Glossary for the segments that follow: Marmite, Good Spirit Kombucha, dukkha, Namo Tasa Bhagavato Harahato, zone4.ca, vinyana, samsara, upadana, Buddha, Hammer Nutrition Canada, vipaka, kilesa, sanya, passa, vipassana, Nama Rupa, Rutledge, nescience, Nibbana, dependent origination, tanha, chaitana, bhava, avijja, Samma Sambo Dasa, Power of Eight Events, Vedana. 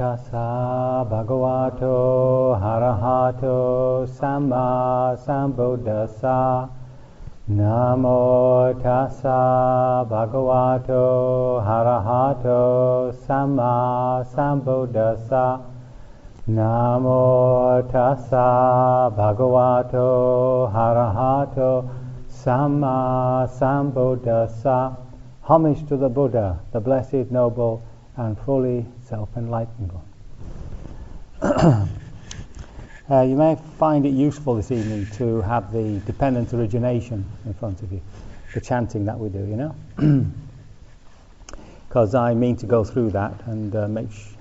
Tasa Bhagavato Harahato Samma Sambo Dasa. Namo Tasa Bhagavato Harahato Samma Sambo Dasa. Namo Tasa Bhagavato Harahato Samma Sambo Dasa. Homage to the Buddha, the blessed, noble, and fully self-enlightened one. You may find it useful this evening to have the dependent origination in front of you, the chanting that we do, you know, because I mean to go through that and make sure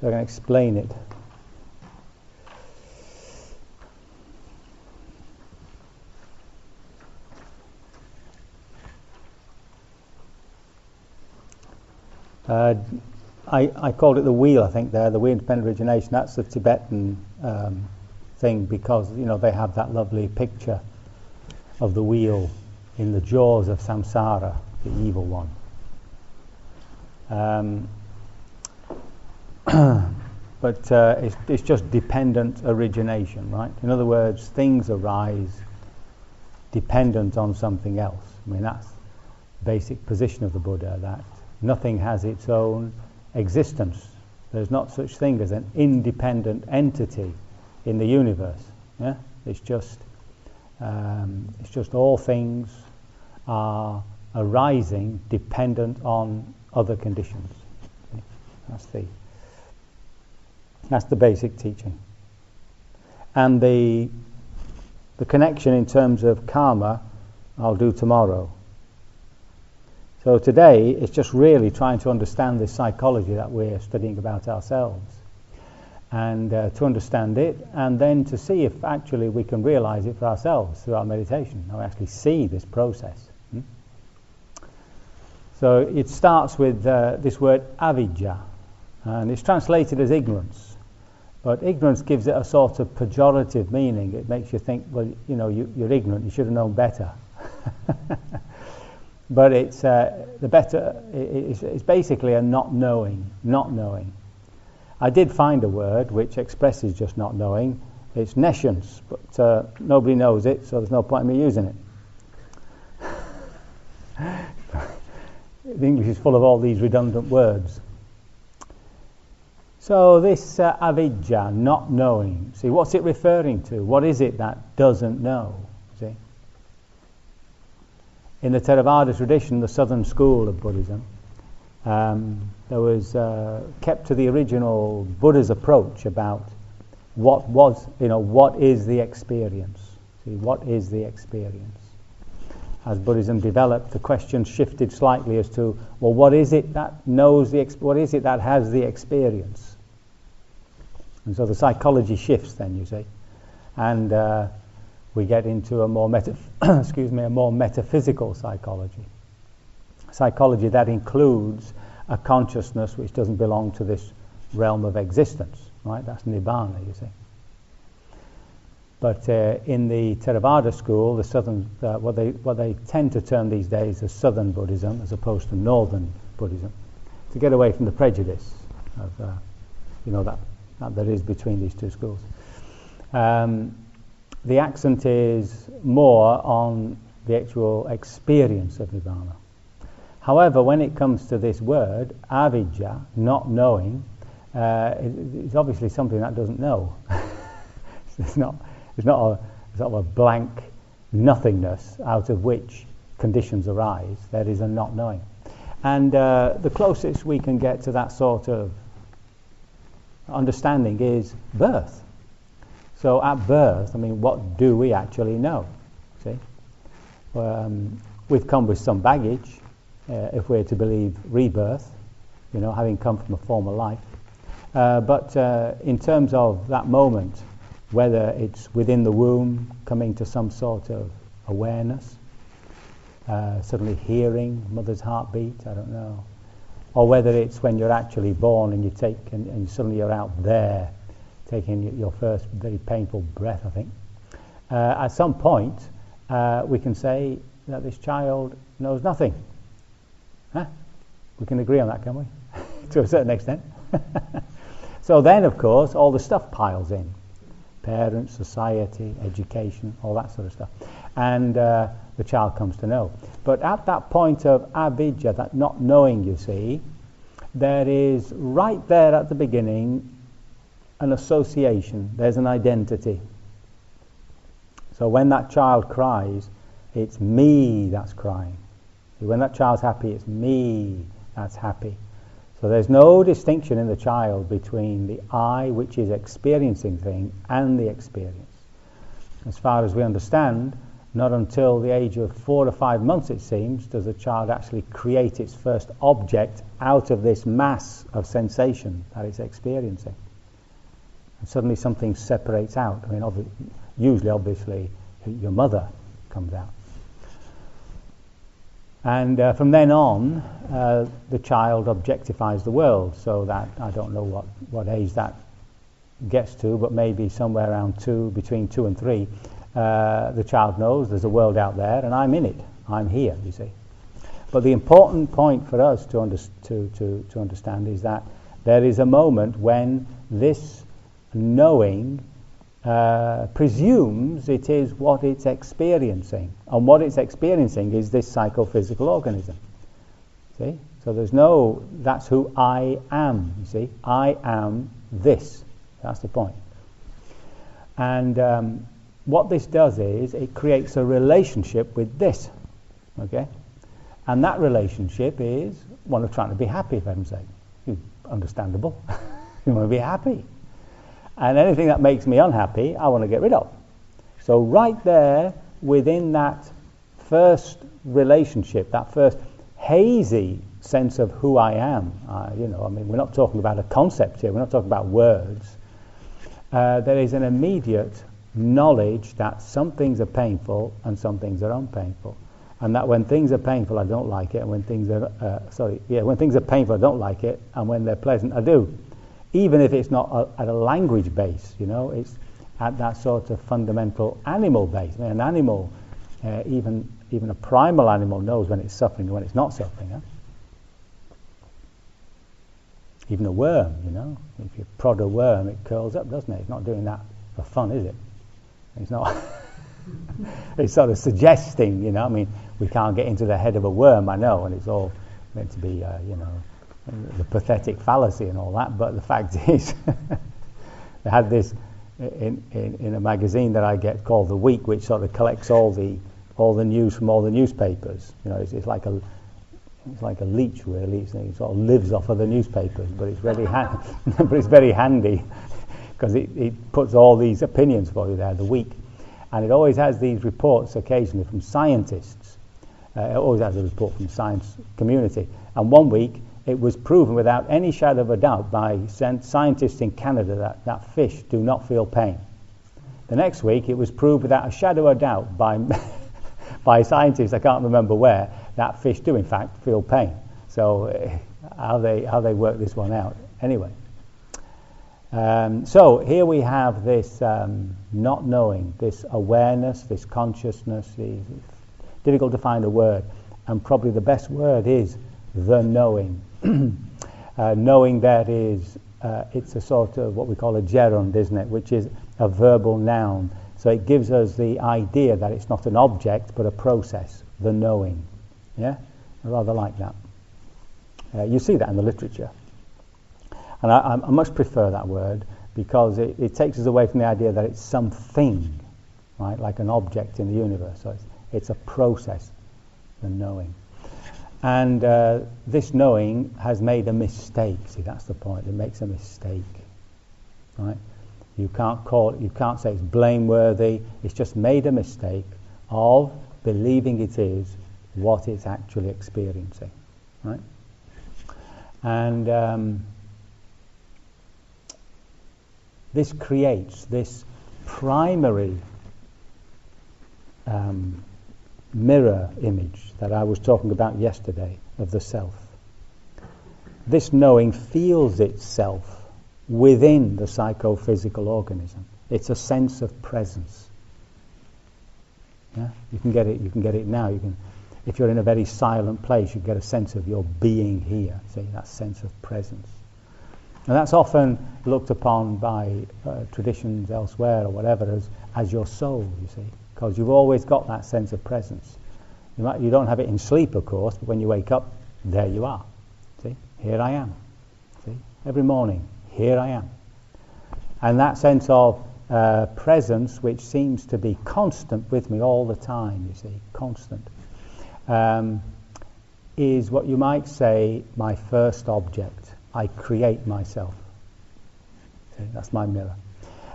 so I can explain it. I called it the wheel, I think, there, the wheel dependent origination. That's the Tibetan thing, because, you know, they have that lovely picture of the wheel in the jaws of samsara, the evil one. But it's just dependent origination, right? In other words, things arise dependent on something else. I mean, that's the basic position of the Buddha, that nothing has its own existence. There's not such thing as an independent entity in the universe. Yeah? It's just all things are arising dependent on other conditions. Okay? That's the basic teaching. And the connection in terms of karma, I'll do tomorrow. So today, it's just really trying to understand this psychology that we're studying about ourselves, and to understand it, and then to see if actually we can realize it for ourselves through our meditation, or actually see this process. So it starts with this word avijja, and it's translated as ignorance, but ignorance gives it a sort of pejorative meaning. It makes you think, well, you know, you're ignorant, you should have known better. But it's the better. It's basically a not knowing, not knowing. I did find a word which expresses just not knowing. It's nescience, but nobody knows it, so there's no point in me using it. The English is full of all these redundant words. So this avijja, not knowing. See, what's it referring to? What is it that doesn't know? See. In the Theravada tradition, the southern school of Buddhism, there was kept to the original Buddha's approach about what was, you know, what is the experience? See, what is the experience? As Buddhism developed, the question shifted slightly as to, well, what is it that knows what is it that has the experience? And so the psychology shifts then, you see, and we get into a more metaphysical psychology that includes a consciousness which doesn't belong to this realm of existence, right? That's Nibbana, you see. But in the Theravada school, the southern what they tend to term these days as southern Buddhism, as opposed to northern Buddhism, to get away from the prejudice of you know, that there is between these two schools. The accent is more on the actual experience of Nibbana. However, when it comes to this word, avijja, not knowing, it's obviously something that doesn't know. It's not a blank nothingness out of which conditions arise. There is a not knowing. And the closest we can get to that sort of understanding is birth. So at birth, I mean, what do we actually know? See, we've come with some baggage, if we're to believe rebirth, you know, having come from a former life. But in terms of that moment, whether it's within the womb, coming to some sort of awareness, suddenly hearing mother's heartbeat, I don't know, or whether it's when you're actually born and you take and suddenly you're out there, taking your first very painful breath, I think. At some point, we can say that this child knows nothing. Huh? We can agree on that, can we? To a certain extent. So then, of course, all the stuff piles in. Parents, society, education, all that sort of stuff. And the child comes to know. But at that point of avijja, that not knowing, you see, there is right there at the beginning an association. There's an identity. So when that child cries, it's me that's crying. When that child's happy, it's me that's happy. So there's no distinction in the child between the I, which is experiencing thing, and the experience. As far as we understand, not until the age of 4 or 5 months, it seems, does a child actually create its first object out of this mass of sensation that it's experiencing. And suddenly something separates out. I mean, obviously, your mother comes out. And from then on, the child objectifies the world, so that, I don't know what age that gets to, but maybe somewhere around between 2 and 3, the child knows there's a world out there, and I'm in it, I'm here, you see. But the important point for us to understand is that there is a moment when this knowing presumes it is what it's experiencing, and what it's experiencing is this psychophysical organism. See, so there's no that's who I am. You see, I am this. That's the point. And what this does is it creates a relationship with this. Okay, and that relationship is one of trying to be happy. For heaven's sake, understandable. You want to be happy. And anything that makes me unhappy, I want to get rid of. So right there, within that first relationship, that first hazy sense of who I am, we're not talking about a concept here, we're not talking about words. There is an immediate knowledge that some things are painful and some things are unpainful. And that when things are painful, I don't like it, and when things are painful, I don't like it, and when they're pleasant, I do. Even if it's not at a language base, it's at that sort of fundamental animal base. I mean, an animal, even a primal animal, knows when it's suffering and when it's not suffering. Huh? Even a worm, if you prod a worm, it curls up, doesn't it? It's not doing that for fun, is it? It's not. It's sort of suggesting, we can't get into the head of a worm, I know, and it's all meant to be, the pathetic fallacy and all that, but the fact is they had this in a magazine that I get called The Week, which sort of collects all the news from all the newspapers. It's like a leech, really. It sort of lives off of the newspapers, but it's really but it's very handy because it puts all these opinions for you there, The Week, and it always has these reports occasionally from scientists. It always has a report from the science community, and one week it was proven without any shadow of a doubt by scientists in Canada that fish do not feel pain. The next week it was proved without a shadow of a doubt by scientists, I can't remember where, that fish do in fact feel pain. So how they work this one out anyway. So here we have this not knowing, this awareness, this consciousness. It's difficult to find a word, and probably the best word is the knowing. Knowing that is, it's a sort of what we call a gerund, isn't it? Which is a verbal noun. So it gives us the idea that it's not an object but a process, the knowing. Yeah? I rather like that. You see that in the literature. And I much prefer that word because it takes us away from the idea that it's something, right? Like an object in the universe. So it's a process, the knowing. And this knowing has made a mistake. See, that's the point. It makes a mistake, right? You can't say it's blameworthy. It's just made a mistake of believing it is what it's actually experiencing, right? And this creates this primary mirror image that I was talking about yesterday of the self. This knowing feels itself within the psychophysical organism. It's a sense of presence. Yeah? You can get it now. If you're in a very silent place, you get a sense of your being here. See, that sense of presence. And that's often looked upon by traditions elsewhere or whatever as your soul, you see, because you've always got that sense of presence. You don't have it in sleep, of course, but when you wake up, there you are. See, here I am. See, every morning, here I am. And that sense of presence, which seems to be constant with me all the time, you see, constant, is what you might say my first object. I create myself. See, that's my mirror.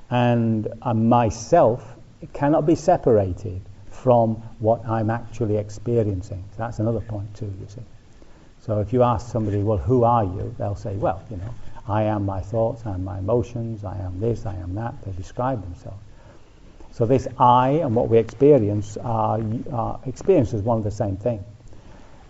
And myself cannot be separated from what I'm actually experiencing. So that's another point too, you see. So if you ask somebody, well, who are you? They'll say, well, you know, I am my thoughts, I am my emotions, I am this, I am that. They describe themselves. So this I and what we experience are experienced as one of the same thing.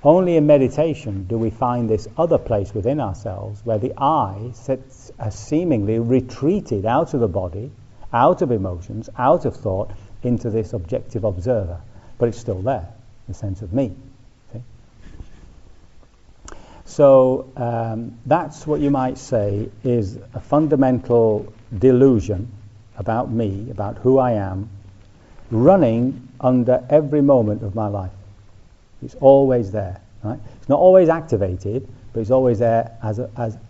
Only in meditation do we find this other place within ourselves where the I sits seemingly retreated out of the body, out of emotions, out of thought, into this objective observer, but it's still there, the sense of me. See? So that's what you might say is a fundamental delusion about me, about who I am, running under every moment of my life. It's always there, right? It's not always activated, but it's always there as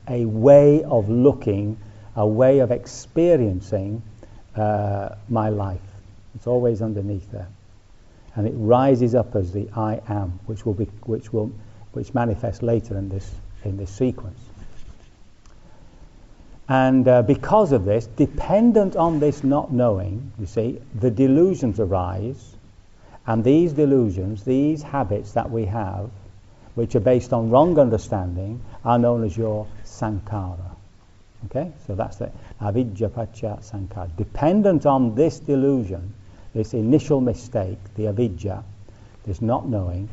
a way of looking, a way of experiencing my life. It's always underneath there, and it rises up as the I am, which manifests later in this sequence. And because of this, dependent on this not knowing, you see, the delusions arise, and these delusions, these habits that we have, which are based on wrong understanding, are known as your sankhara. Okay, so that's the avijja pacha sankhara. Dependent on this delusion, this initial mistake, the avijja, this not knowing,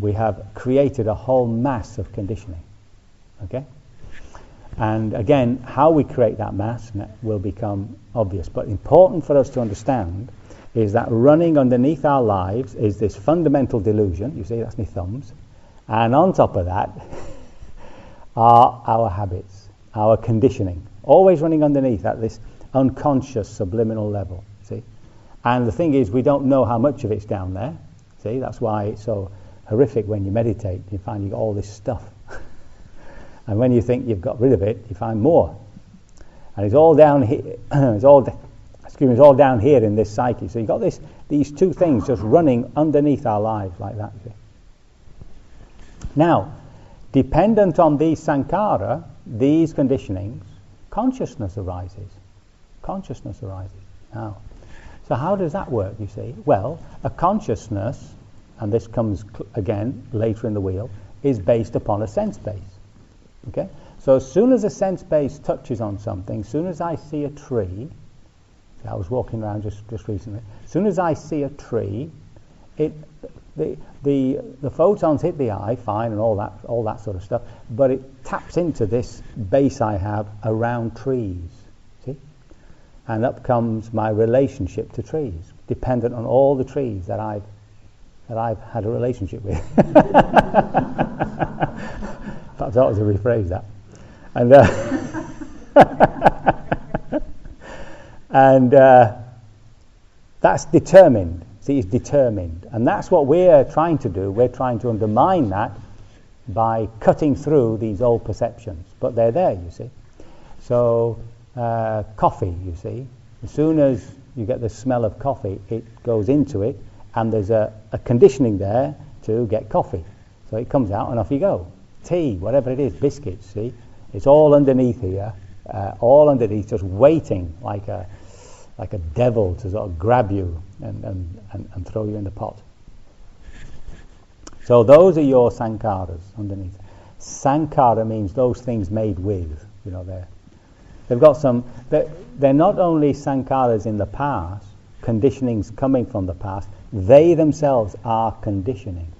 we have created a whole mass of conditioning. Okay? And again, how we create that mass will become obvious. But important for us to understand is that running underneath our lives is this fundamental delusion. You see, that's my thumbs. And on top of that are our habits, our conditioning. Always running underneath at this unconscious subliminal level. See? And the thing is, we don't know how much of it's down there. See, that's why it's so horrific when you meditate. You find you've got all this stuff. And when you think you've got rid of it, you find more. And it's all down here. It's all down here in this psyche. So you've got these two things just running underneath our lives like that. See? Now, dependent on these sankhara, these conditionings, consciousness arises. Now, so how does that work, you see? Well, a consciousness, and this comes again later in the wheel, is based upon a sense base. Okay? So as soon as a sense base touches on something, as soon as I see a tree, I was walking around just recently, as soon as I see a tree, the photons hit the eye, fine, and all that sort of stuff, but it taps into this base I have around trees. And up comes my relationship to trees, dependent on all the trees that I've had a relationship with. Perhaps I ought to rephrase that. And that's determined. See, it's determined, and that's what we're trying to do. We're trying to undermine that by cutting through these old perceptions, but they're there. You see, so. Coffee, you see, as soon as you get the smell of coffee, it goes into it, and there's a conditioning there to get coffee, so it comes out and off you go. Tea, whatever it is, biscuits, see, it's all underneath here, just waiting like a devil to sort of grab you and throw you in the pot. So those are your sankharas underneath. Sankhara means those things made with, you know, they've got some, they're not only sankharas in the past, conditionings coming from the past, they themselves are conditioning.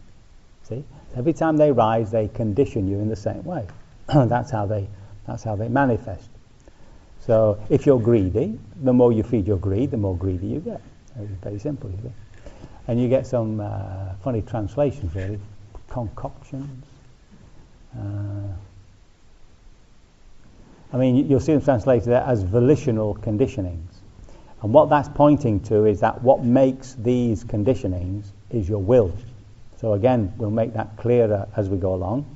See? Every time they rise, they condition you in the same way. That's how they manifest. So if you're greedy, the more you feed your greed, the more greedy you get. It's very simple, you see. And you get some funny translations, really. Concoctions. I mean, you'll see them translated there as volitional conditionings. And what that's pointing to is that what makes these conditionings is your will. So again, we'll make that clearer as we go along.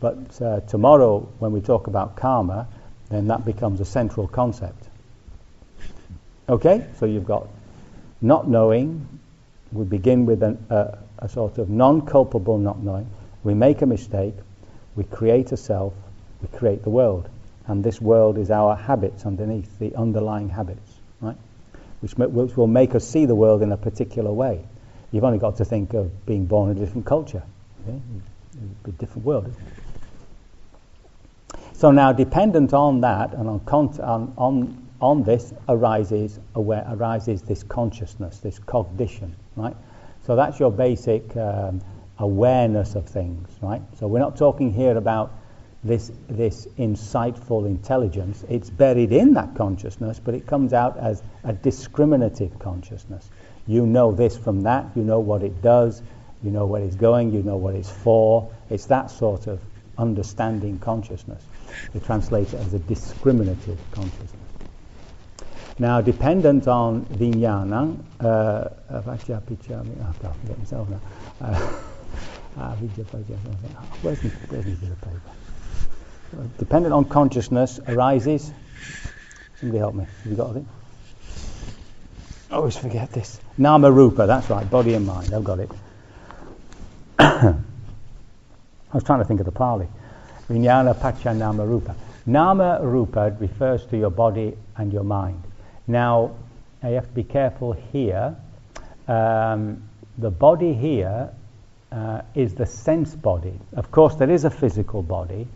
But tomorrow, when we talk about karma, then that becomes a central concept. Okay? So you've got not knowing. We begin with a sort of non-culpable not knowing. We make a mistake. We create a self. We create the world. And this world is our habits underneath, the underlying habits, right? Which will make us see the world in a particular way. You've only got to think of being born in a different culture. Okay? It would be a different world, isn't it? So now, dependent on that and on this arises this consciousness, this cognition, right? So that's your basic awareness of things, right? So we're not talking here about this insightful intelligence. It's buried in that consciousness, but it comes out as a discriminative consciousness. You know this from that. You know what it does. You know where it's going. You know what it's for. It's that sort of understanding consciousness. They translate it as a discriminative consciousness. Now, dependent on vinyana, avijja, I'll forget myself now. Where's my bit of paper? Dependent on consciousness arises. Somebody help me. Have you got it? I always forget this. Nama Rupa, that's right, body and mind. I've got it. I was trying to think of the Pali. Vinyana Pacha Nama Rupa. Nama Rupa refers to your body and your mind. Now, you have to be careful here. The body here is the sense body. Of course, there is a physical body.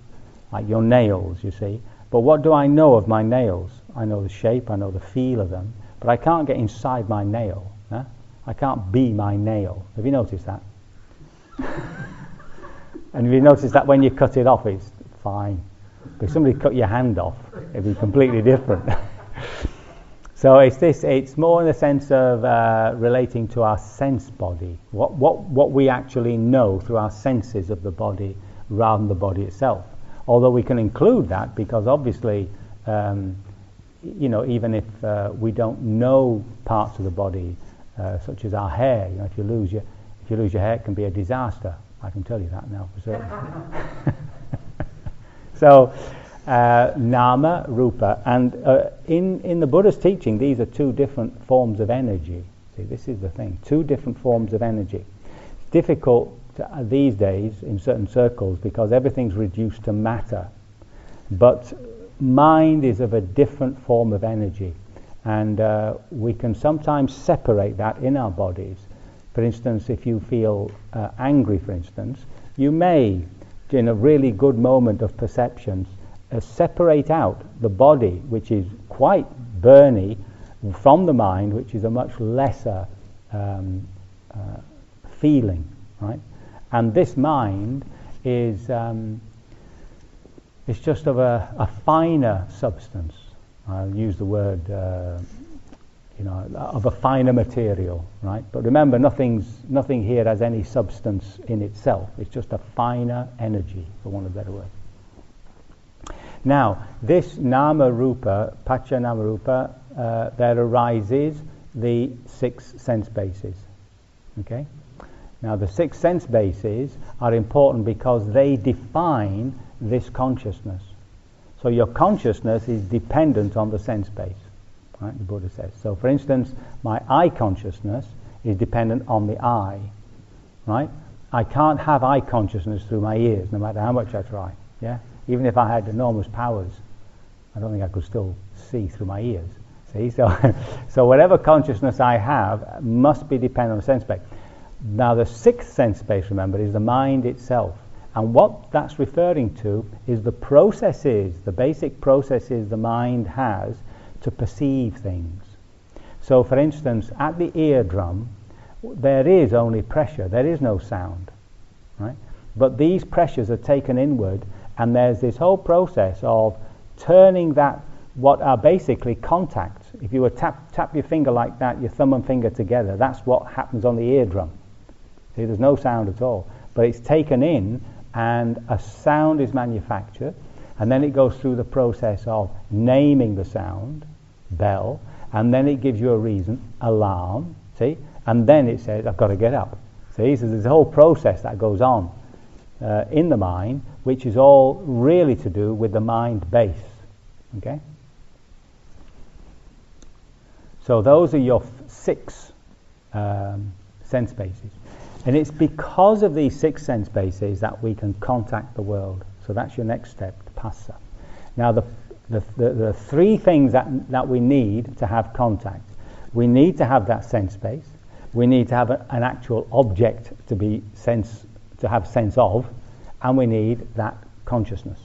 Like your nails, you see. But what do I know of my nails? I know the shape, I know the feel of them, but I can't get inside my nail. Huh? I can't be my nail. Have you noticed that? And if you notice that when you cut it off, it's fine. But if somebody cut your hand off, it'd be completely different. So it's more in the sense of relating to our sense body, what we actually know through our senses of the body rather than the body itself. Although we can include that, because obviously, even if we don't know parts of the body, such as our hair, if you lose your hair, it can be a disaster. I can tell you that now for certain. So, nama, rupa, and in the Buddha's teaching, these are two different forms of energy. See, this is the thing: two different forms of energy. It's difficult these days in certain circles because everything's reduced to matter, but mind is of a different form of energy, and we can sometimes separate that in our bodies. For instance, if you feel angry, for instance, you may, in a really good moment of perceptions, separate out the body, which is quite burny, from the mind, which is a much lesser feeling, right? And this mind is it's just of a finer substance. I'll use the word, of a finer material, right? But remember, nothing here has any substance in itself. It's just a finer energy, for want of a better word. Now, this nama rupa, pacha nama rupa, there arises the six sense bases. Okay. Now, the six sense bases are important because they define this consciousness. So your consciousness is dependent on the sense base, right? The Buddha says. So, for instance, my eye consciousness is dependent on the eye, right? I can't have eye consciousness through my ears, no matter how much I try, yeah? Even if I had enormous powers, I don't think I could still see through my ears, see? So whatever consciousness I have must be dependent on the sense base. Now, the sixth sense base, remember, is the mind itself. And what that's referring to is the processes, the basic processes the mind has to perceive things. So, for instance, at the eardrum, there is only pressure. There is no sound, right? But these pressures are taken inward, and there's this whole process of turning that, what are basically contacts. If you were tap your finger like that, your thumb and finger together, that's what happens on the eardrum. See, there's no sound at all, but it's taken in and a sound is manufactured, And then it goes through the process of naming the sound, bell, and then it gives you a reason, alarm, see? And then it says, I've got to get up. See, so there's a whole process that goes on in the mind, which is all really to do with the mind base. Okay? So those are your six sense bases. And it's because of these six sense bases that we can contact the world. So that's your next step, the passa. Now the three things that we need to have contact. We need to have that sense base. We need to have an actual object to have sense of, and we need that consciousness.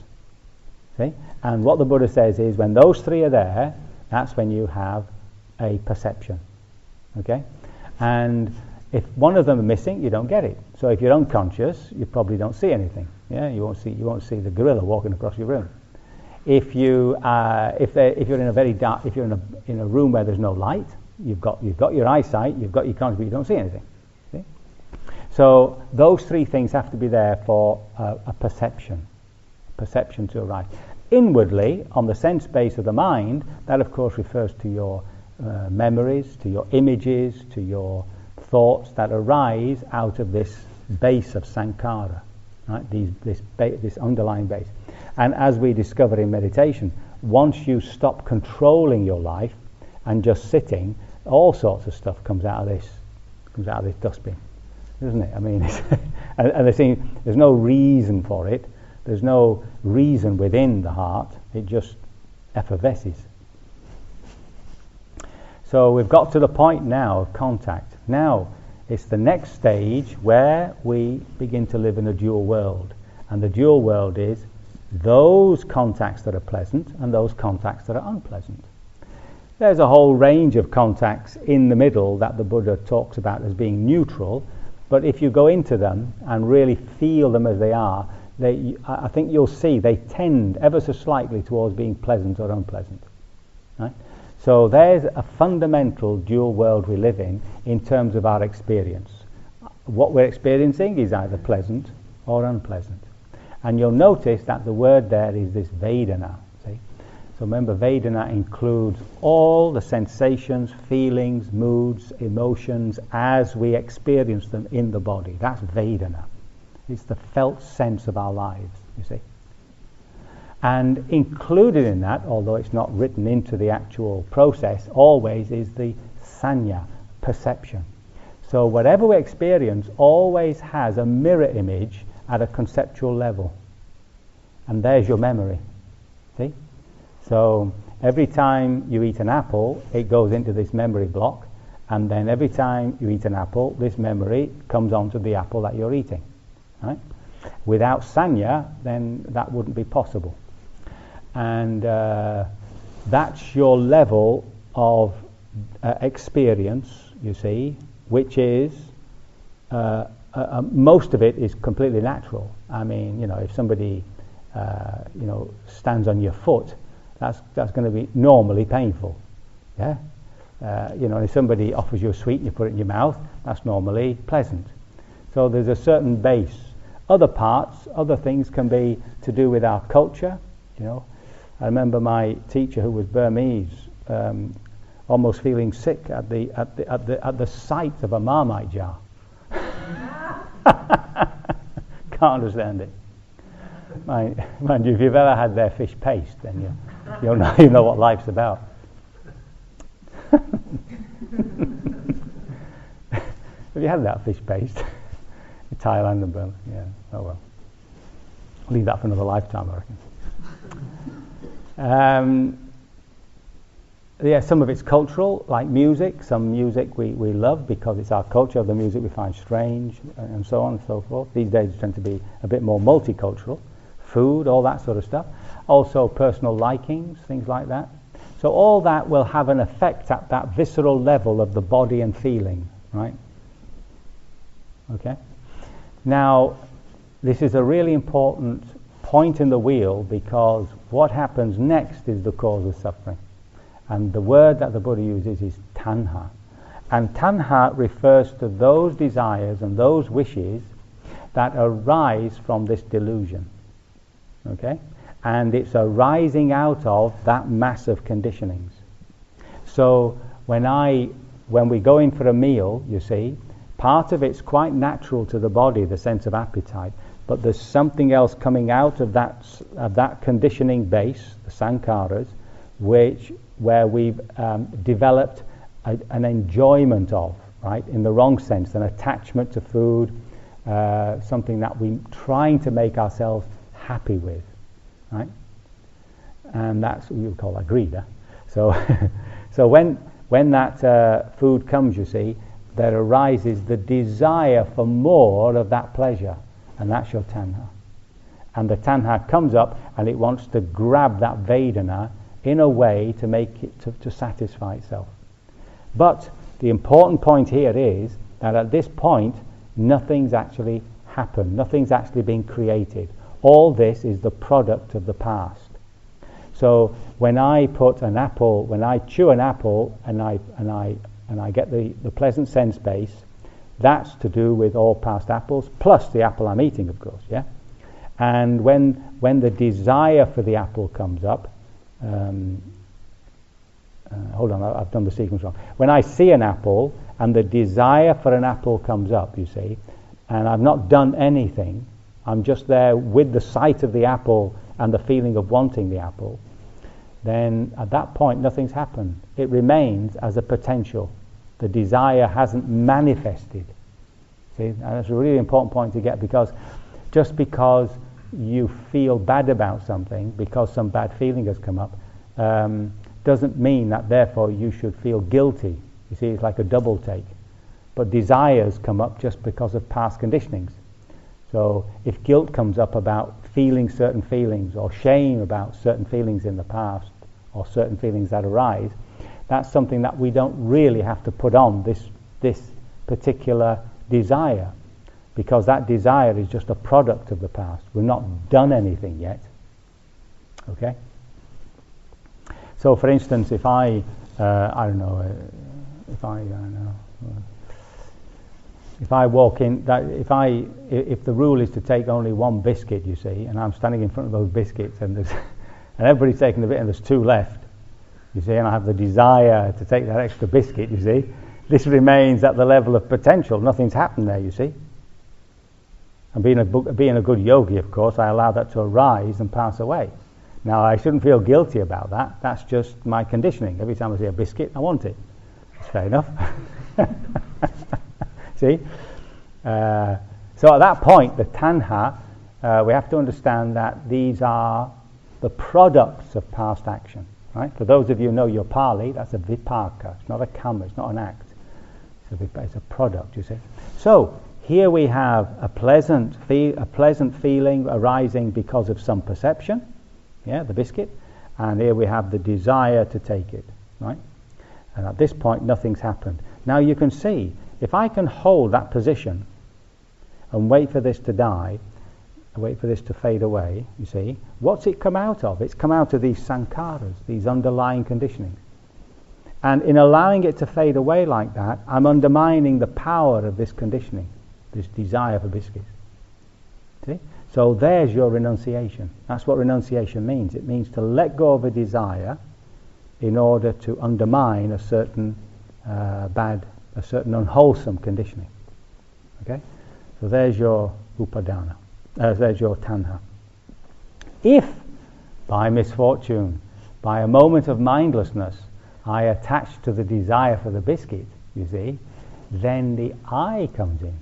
See? And what the Buddha says is, when those three are there, that's when you have a perception. Okay? And if one of them are missing, you don't get it. So if you're unconscious, you probably don't see anything. Yeah, you won't see the gorilla walking across your room. If you're in a room where there's no light, you've got your eyesight, you've got your consciousness, but you don't see anything. See? So those three things have to be there for a perception to arise. Inwardly, on the sense base of the mind, that of course refers to your memories, to your images, to your thoughts that arise out of this base of sankhara, right? This underlying base. And as we discover in meditation, once you stop controlling your life and just sitting, all sorts of stuff comes out of this dustbin, doesn't it? I mean, there's no reason for it. There's no reason within the heart. It just effervesces. So we've got to the point now of contact. Now it's the next stage where we begin to live in a dual world. And the dual world is those contacts that are pleasant and those contacts that are unpleasant. There's a whole range of contacts in the middle that the Buddha talks about as being neutral, but if you go into them and really feel them as they are, I think you'll see they tend ever so slightly towards being pleasant or unpleasant. Right? So there's a fundamental dual world we live in terms of our experience. What we're experiencing is either pleasant or unpleasant. And you'll notice that the word there is this Vedana. See? So remember, Vedana includes all the sensations, feelings, moods, emotions as we experience them in the body. That's Vedana. It's the felt sense of our lives, you see. And included in that, although it's not written into the actual process always, is the sanya, perception. So whatever we experience always has a mirror image at a conceptual level. And there's your memory. See? So every time you eat an apple, it goes into this memory block, and then every time you eat an apple, this memory comes onto the apple that you're eating. Right? Without sanya, then that wouldn't be possible. And that's your level of experience, you see, which is most of it is completely natural. I mean, if somebody stands on your foot, that's going to be normally painful. Yeah. If somebody offers you a sweet and you put it in your mouth, that's normally pleasant. So there's a certain base. Other things can be to do with our culture. I remember my teacher, who was Burmese, almost feeling sick at the sight of a marmite jar. Can't understand it. Mind you, if you've ever had their fish paste, then you know what life's about. Have you had that fish paste? Thailand and Burma. Yeah. Oh well. Leave that for another lifetime, I reckon. Some of it's cultural, like music. Some music we love because it's our culture. The music we find strange, and so on and so forth. These days tend to be a bit more multicultural. Food, all that sort of stuff. Also personal likings, things like that. So all that will have an effect at that visceral level of the body and feeling, right? Okay? Now, this is a really important point in the wheel, because what happens next is the cause of suffering. And the word that the Buddha uses is tanha. And tanha refers to those desires and those wishes that arise from this delusion. Okay? and it's arising out of that mass of conditionings. So when we go in for a meal, you see, part of it's quite natural to the body, the sense of appetite, but there's something else coming out of that conditioning base, the sankharas, where we've developed an enjoyment of, right, in the wrong sense, an attachment to food, something that we're trying to make ourselves happy with, right? And that's what you call a greed, huh? So, so when that food comes, you see, there arises the desire for more of that pleasure, and that's your tanha. And the tanha comes up and it wants to grab that vedana in a way to make it to satisfy itself. But the important point here is that at this point nothing's actually happened, nothing's actually been created. All this is the product of the past. So when I chew an apple and I get the pleasant sense base, that's to do with all past apples, plus the apple I'm eating, of course, yeah? And when the desire for the apple comes up, hold on, I've done the sequence wrong. When I see an apple, and the desire for an apple comes up, you see, and I've not done anything, I'm just there with the sight of the apple and the feeling of wanting the apple, then at that point nothing's happened. It remains as a potential. The desire hasn't manifested. See, and that's a really important point to get, because just because you feel bad about something, because some bad feeling has come up, doesn't mean that therefore you should feel guilty. You see, it's like a double take. But desires come up just because of past conditionings. So if guilt comes up about feeling certain feelings, or shame about certain feelings in the past, or certain feelings that arise, that's something that we don't really have to put on this particular desire, because that desire is just a product of the past. We've not done anything yet. Okay? So for instance, if if the rule is to take only one biscuit, you see, and I'm standing in front of those biscuits and everybody's taking a bit and there's two left, you see, and I have the desire to take that extra biscuit, you see, this remains at the level of potential. Nothing's happened there, you see. And being a good yogi, of course, I allow that to arise and pass away. Now, I shouldn't feel guilty about that. That's just my conditioning. Every time I see a biscuit, I want it. That's fair enough. See? So at that point, the tanha, we have to understand that these are the products of past action. Right? For those of you who know your Pali, that's a vipaka. It's not a karma. It's not an act. It's a product, you see. So here we have a pleasant feeling arising because of some perception. Yeah, the biscuit, and here we have the desire to take it, right? And at this point nothing's happened. Now you can see, if I can hold that position and wait for this to die, wait for this to fade away, you see, what's it come out of? It's come out of these sankharas, these underlying conditionings. And in allowing it to fade away like that, I'm undermining the power of this conditioning, this desire for biscuits. See? So there's your renunciation. That's what renunciation means. It means to let go of a desire in order to undermine a certain unwholesome conditioning. Okay? So there's your upadana. There's your tanha. If, by misfortune, by a moment of mindlessness, I attach to the desire for the biscuit, you see, then the I comes in.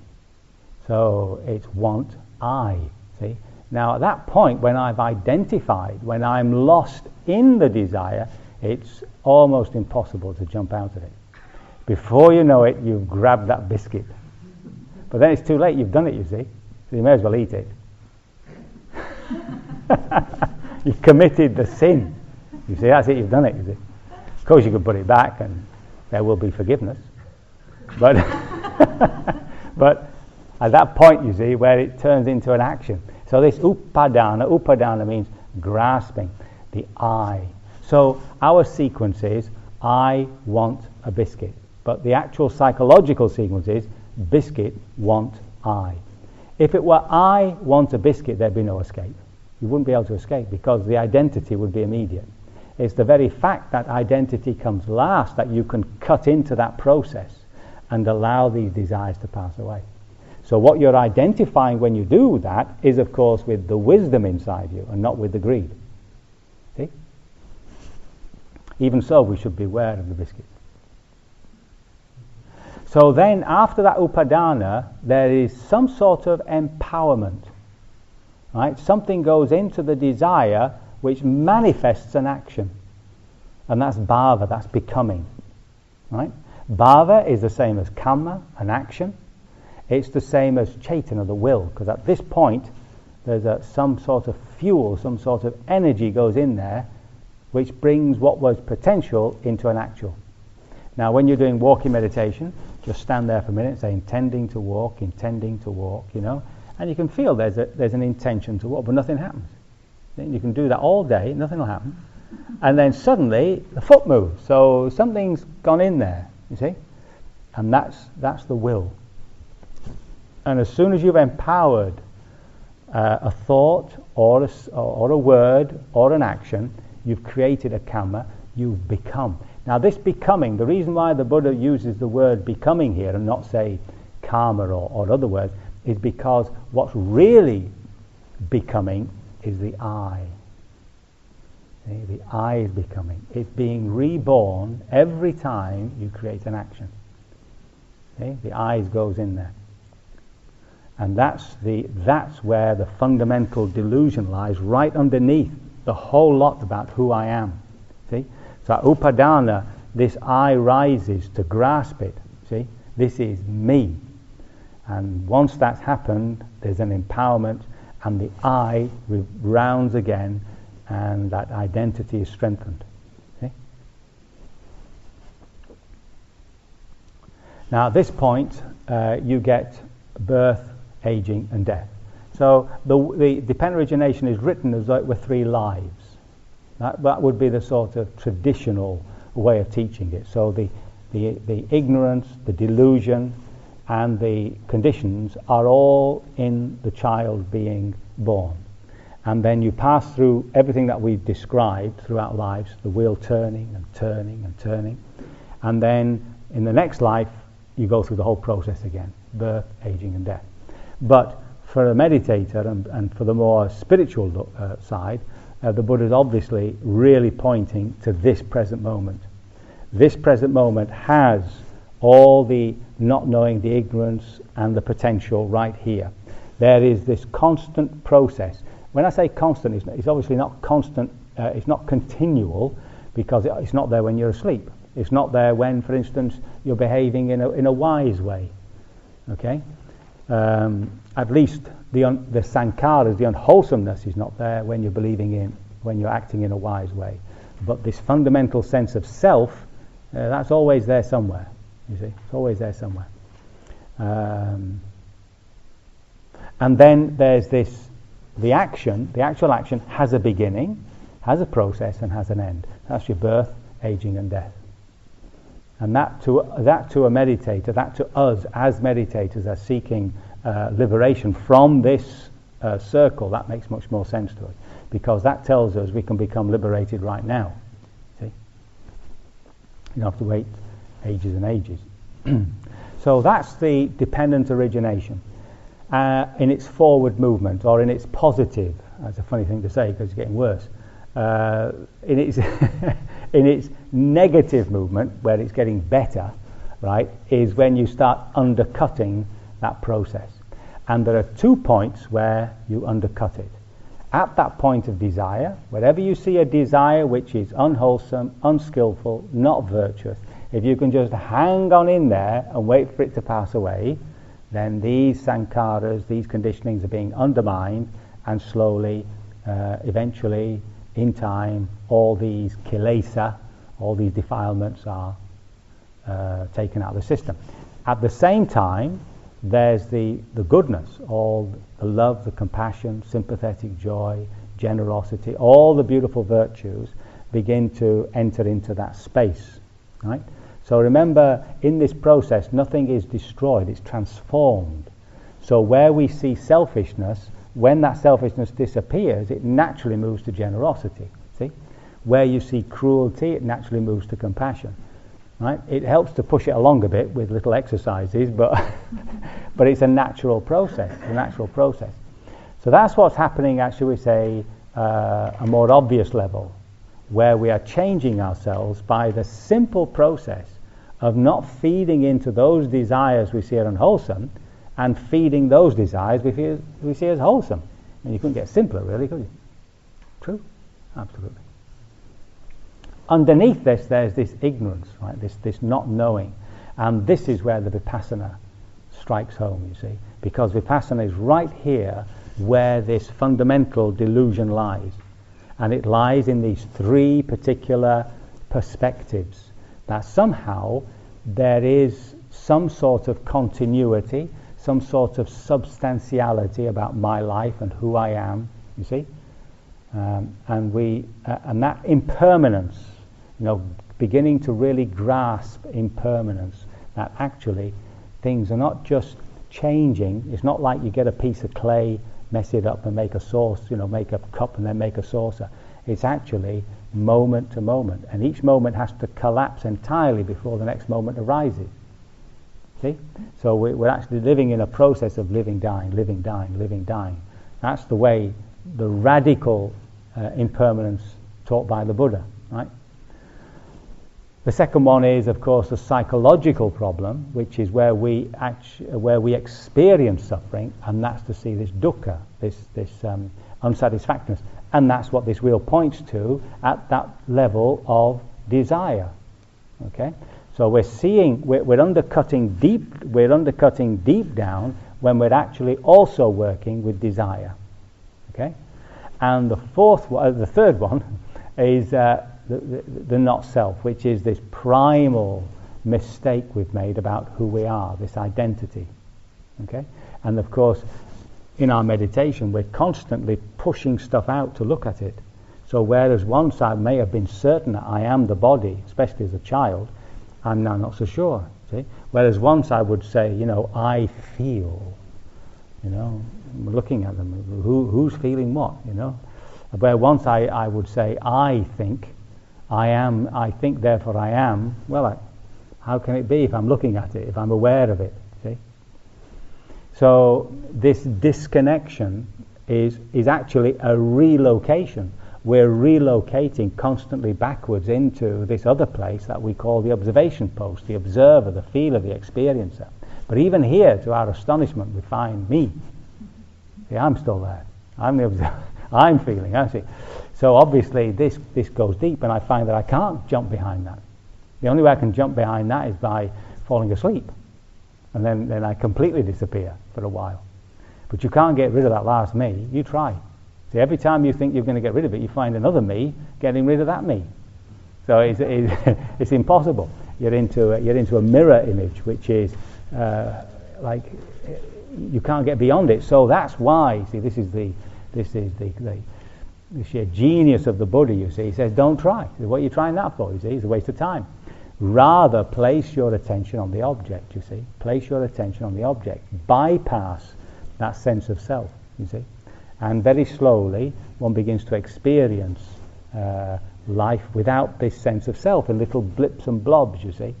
So it's want I. See? Now at that point, when I've identified, when I'm lost in the desire, it's almost impossible to jump out of it. Before you know it, you've grabbed that biscuit. But then it's too late, you've done it, you see. So you may as well eat it. You've committed the sin. You see, that's it, you've done it, you see. Of course you could put it back and there will be forgiveness. But but at that point, you see, where it turns into an action. So this upadana means grasping, the I. So our sequence is, I want a biscuit. But the actual psychological sequence is, biscuit, want I. If it were I want a biscuit, there'd be no escape. You wouldn't be able to escape, because the identity would be immediate. It's the very fact that identity comes last that you can cut into that process and allow these desires to pass away. So what you're identifying when you do that is, of course, with the wisdom inside you and not with the greed. See? Even so, we should beware of the biscuit. So then, after that upadana, there is some sort of empowerment. Right? Something goes into the desire which manifests an action. And that's bhava, that's becoming. Right? Bhava is the same as kamma, an action. It's the same as chaitana, the will, because at this point there's some sort of fuel, some sort of energy goes in there which brings what was potential into an actual. Now when you're doing walking meditation, just stand there for a minute and say, intending to walk, you know, and you can feel there's an intention to walk, but nothing happens. You can do that all day, nothing will happen, and then suddenly the foot moves, so something's gone in there, you see, and that's the will. And as soon as you've empowered a thought or a word or an action, you've created a kamma, you've become. Now this becoming, the reason why the Buddha uses the word becoming here and not say karma or other words, is because what's really becoming is the I. See? The I is becoming. It's being reborn every time you create an action. See? The I goes in there. And that's where the fundamental delusion lies, right underneath the whole lot about who I am. See? So upadana, this I rises to grasp it. See? This is me. And once that's happened, there's an empowerment, and the I rounds again, and that identity is strengthened. See? Now at this point, you get birth, aging and death. So the dependent origination is written as though it were three lives. That would be the sort of traditional way of teaching it. So the ignorance, the delusion and the conditions are all in the child being born, and then you pass through everything that we've described throughout lives, the wheel turning and turning and turning, and then in the next life you go through the whole process again, birth, aging and death. But for a meditator and for the more spiritual side, the Buddha is obviously really pointing to this present moment. This present moment has all the not knowing, the ignorance and the potential right here. There is this constant process. When I say constant, it's obviously not constant, it's not continual, because it's not there when you're asleep. It's not there when, for instance, you're behaving in a wise way. Okay? At least the sankharas, the unwholesomeness, is not there when you're when you're acting in a wise way. But this fundamental sense of self, that's always there somewhere. You see, it's always there somewhere. And then there's this: the action, the actual action, has a beginning, has a process, and has an end. That's your birth, aging, and death. And that to a meditator, that to us as meditators, as seeking liberation from this circle, that makes much more sense to us, because that tells us we can become liberated right now. See, you don't have to wait ages and ages. So that's the dependent origination in its forward movement, or in its positive. That's a funny thing to say because it's getting worse. In its negative movement, where it's getting better, right, is when you start undercutting that process. And there are 2 points where you undercut it. At that point of desire, wherever you see a desire which is unwholesome, unskillful, not virtuous, if you can just hang on in there and wait for it to pass away, then these sankharas, these conditionings, are being undermined, and slowly, eventually, in time, all these kilesa, all these defilements are taken out of the system. At the same time, there's the goodness, all the love, the compassion, sympathetic joy, generosity, all the beautiful virtues begin to enter into that space. Right? So remember, in this process, nothing is destroyed, it's transformed. So where we see selfishness, when that selfishness disappears, it naturally moves to generosity. See, where you see cruelty, it naturally moves to compassion. Right? It helps to push it along a bit with little exercises, but but it's a natural process. A natural process. So that's what's happening at, shall we say, a more obvious level, where we are changing ourselves by the simple process of not feeding into those desires we see as unwholesome, and feeding those desires we see as wholesome. And you couldn't get simpler, really, could you? True? Absolutely. Underneath this, there's this ignorance, right? This not knowing, and this is where the vipassana strikes home, you see, because vipassana is right here where this fundamental delusion lies, and it lies in these three particular perspectives, that somehow there is some sort of continuity, some sort of substantiality about my life and who I am, you see, and that impermanence, you know, beginning to really grasp impermanence, that actually things are not just changing. It's not like you get a piece of clay, mess it up and make a sauce, you know, make a cup and then make a saucer. It's actually moment to moment, and each moment has to collapse entirely before the next moment arises. See? So we're actually living in a process of living, dying, living, dying, living, dying. That's the way, the radical impermanence taught by the Buddha, right? The second one is, of course, the psychological problem, which is where we experience suffering, and that's to see this dukkha, this unsatisfactoriness, and that's what this wheel points to at that level of desire. Okay, so we're undercutting deep down when we're actually also working with desire. Okay, and the third one, is. The not-self, which is this primal mistake we've made about who we are, this identity. Okay? And of course, in our meditation, we're constantly pushing stuff out to look at it. So whereas one side may have been certain that I am the body, especially as a child, I'm now not so sure. See? Whereas one side would say, you know, I feel, you know, looking at them, who's feeling what, you know? Where once I would say, I think, I am, I think therefore I am. Well, how can it be if I'm looking at it, if I'm aware of it? See? So this disconnection is actually a relocation. We're relocating constantly backwards into this other place that we call the observation post, the observer, the feeler, the experiencer. But even here, to our astonishment, we find me. See, I'm still there. I'm the observer. I'm feeling, I see. So obviously this goes deep, and I find that I can't jump behind that. The only way I can jump behind that is by falling asleep, and then I completely disappear for a while. But you can't get rid of that last me. You try. See, every time you think you're going to get rid of it, you find another me getting rid of that me. So it's impossible. You're into a mirror image, which is like you can't get beyond it. So that's why, see, this is the sheer genius of the Buddha, you see. He says, don't try. What are you trying that for, you see? It's a waste of time. Rather, place your attention on the object, you see. Place your attention on the object. Bypass that sense of self, you see. And very slowly, one begins to experience life without this sense of self, in little blips and blobs, you see.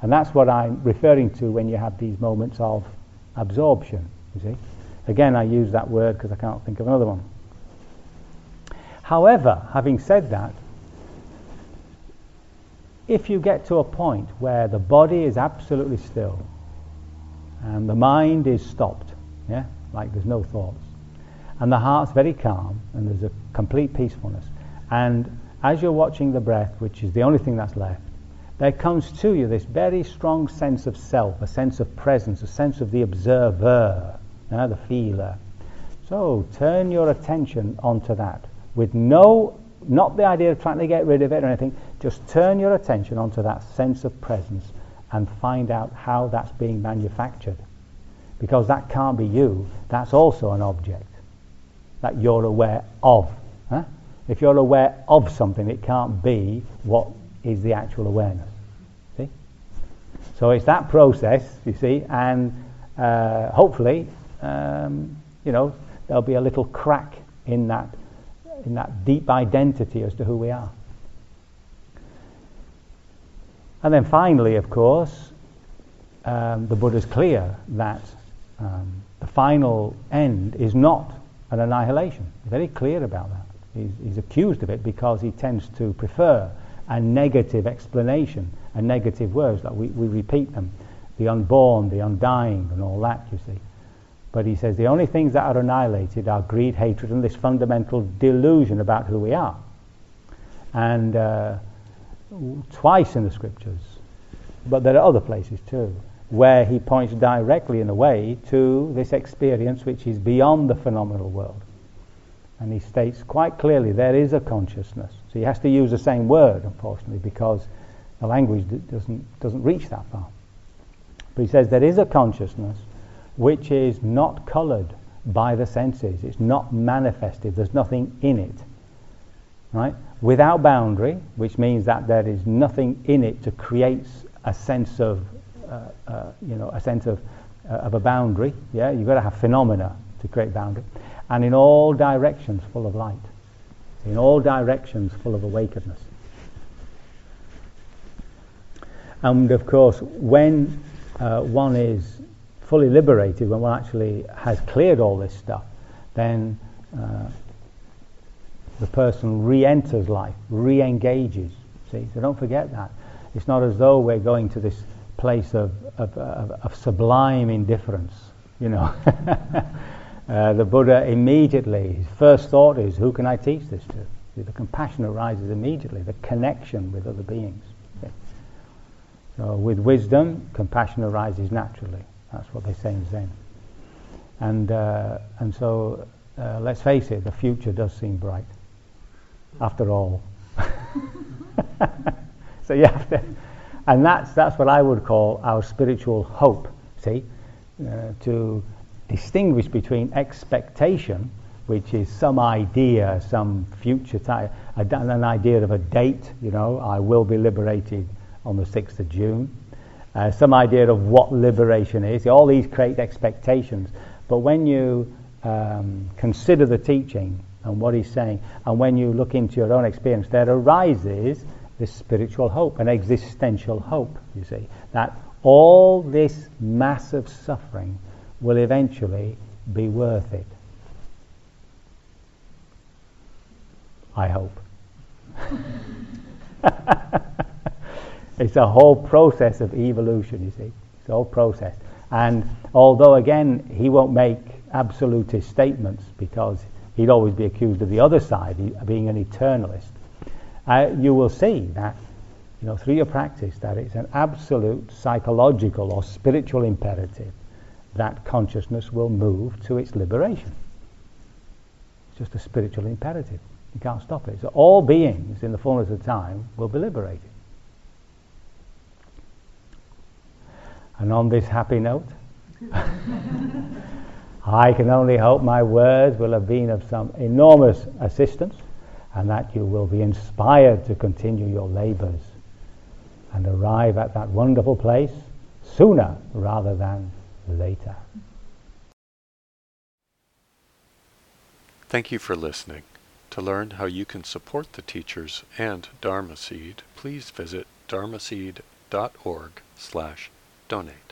And that's what I'm referring to when you have these moments of absorption, you see. Again, I use that word because I can't think of another one. However, having said that, if you get to a point where the body is absolutely still and the mind is stopped, yeah, like there's no thoughts, and the heart's very calm and there's a complete peacefulness, and as you're watching the breath, which is the only thing that's left, there comes to you this very strong sense of self, a sense of presence, a sense of the observer. Now the feeler. So turn your attention onto that, with not the idea of trying to get rid of it or anything. Just turn your attention onto that sense of presence and find out how that's being manufactured, because that can't be you. That's also an object that you're aware of. Huh? If you're aware of something, it can't be what is the actual awareness. See? So it's that process, you see, and hopefully. You know, there'll be a little crack in that deep identity as to who we are. And then finally, of course, the Buddha's clear that the final end is not an annihilation. He's very clear about that. He's accused of it because he tends to prefer a negative explanation and negative words, like we repeat them, the unborn, the undying and all that, you see. But he says the only things that are annihilated are greed, hatred and this fundamental delusion about who we are. And twice in the scriptures, but there are other places too, where he points directly in a way to this experience which is beyond the phenomenal world. And he states quite clearly there is a consciousness. So he has to use the same word, unfortunately, because the language doesn't reach that far. But he says there is a consciousness which is not coloured by the senses. It's not manifested. There's nothing in it, right? Without boundary, which means that there is nothing in it to create a sense of, of a boundary. Yeah, you've got to have phenomena to create boundary, and in all directions full of light, in all directions full of awakeness. And of course, when one is fully liberated, when one actually has cleared all this stuff, then the person re-enters life, re-engages. See, so don't forget that. It's not as though we're going to this place of sublime indifference, you know. The Buddha immediately, his first thought is, who can I teach this to? See, the compassion arises immediately, the connection with other beings. See? So with wisdom, compassion arises naturally. That's what they say in Zen. And so let's face it, the future does seem bright, after all. So you have to, and that's what I would call our spiritual hope, see, to distinguish between expectation, which is some idea, some future time, an idea of a date, you know, I will be liberated on the 6th of June. Some idea of what liberation is. All these create expectations. But when you consider the teaching and what he's saying, and when you look into your own experience, there arises this spiritual hope, an existential hope, you see, that all this mass of suffering will eventually be worth it. I hope. It's a whole process of evolution, you see. It's a whole process. And although, again, he won't make absolutist statements because he'd always be accused of the other side, being an eternalist, you will see that, you know, through your practice, that it's an absolute psychological or spiritual imperative that consciousness will move to its liberation. It's just a spiritual imperative. You can't stop it. So all beings in the fullness of time will be liberated. And on this happy note, I can only hope my words will have been of some enormous assistance and that you will be inspired to continue your labours and arrive at that wonderful place sooner rather than later. Thank you for listening. To learn how you can support the teachers and Dharma Seed, please visit dharmaseed.org/donate.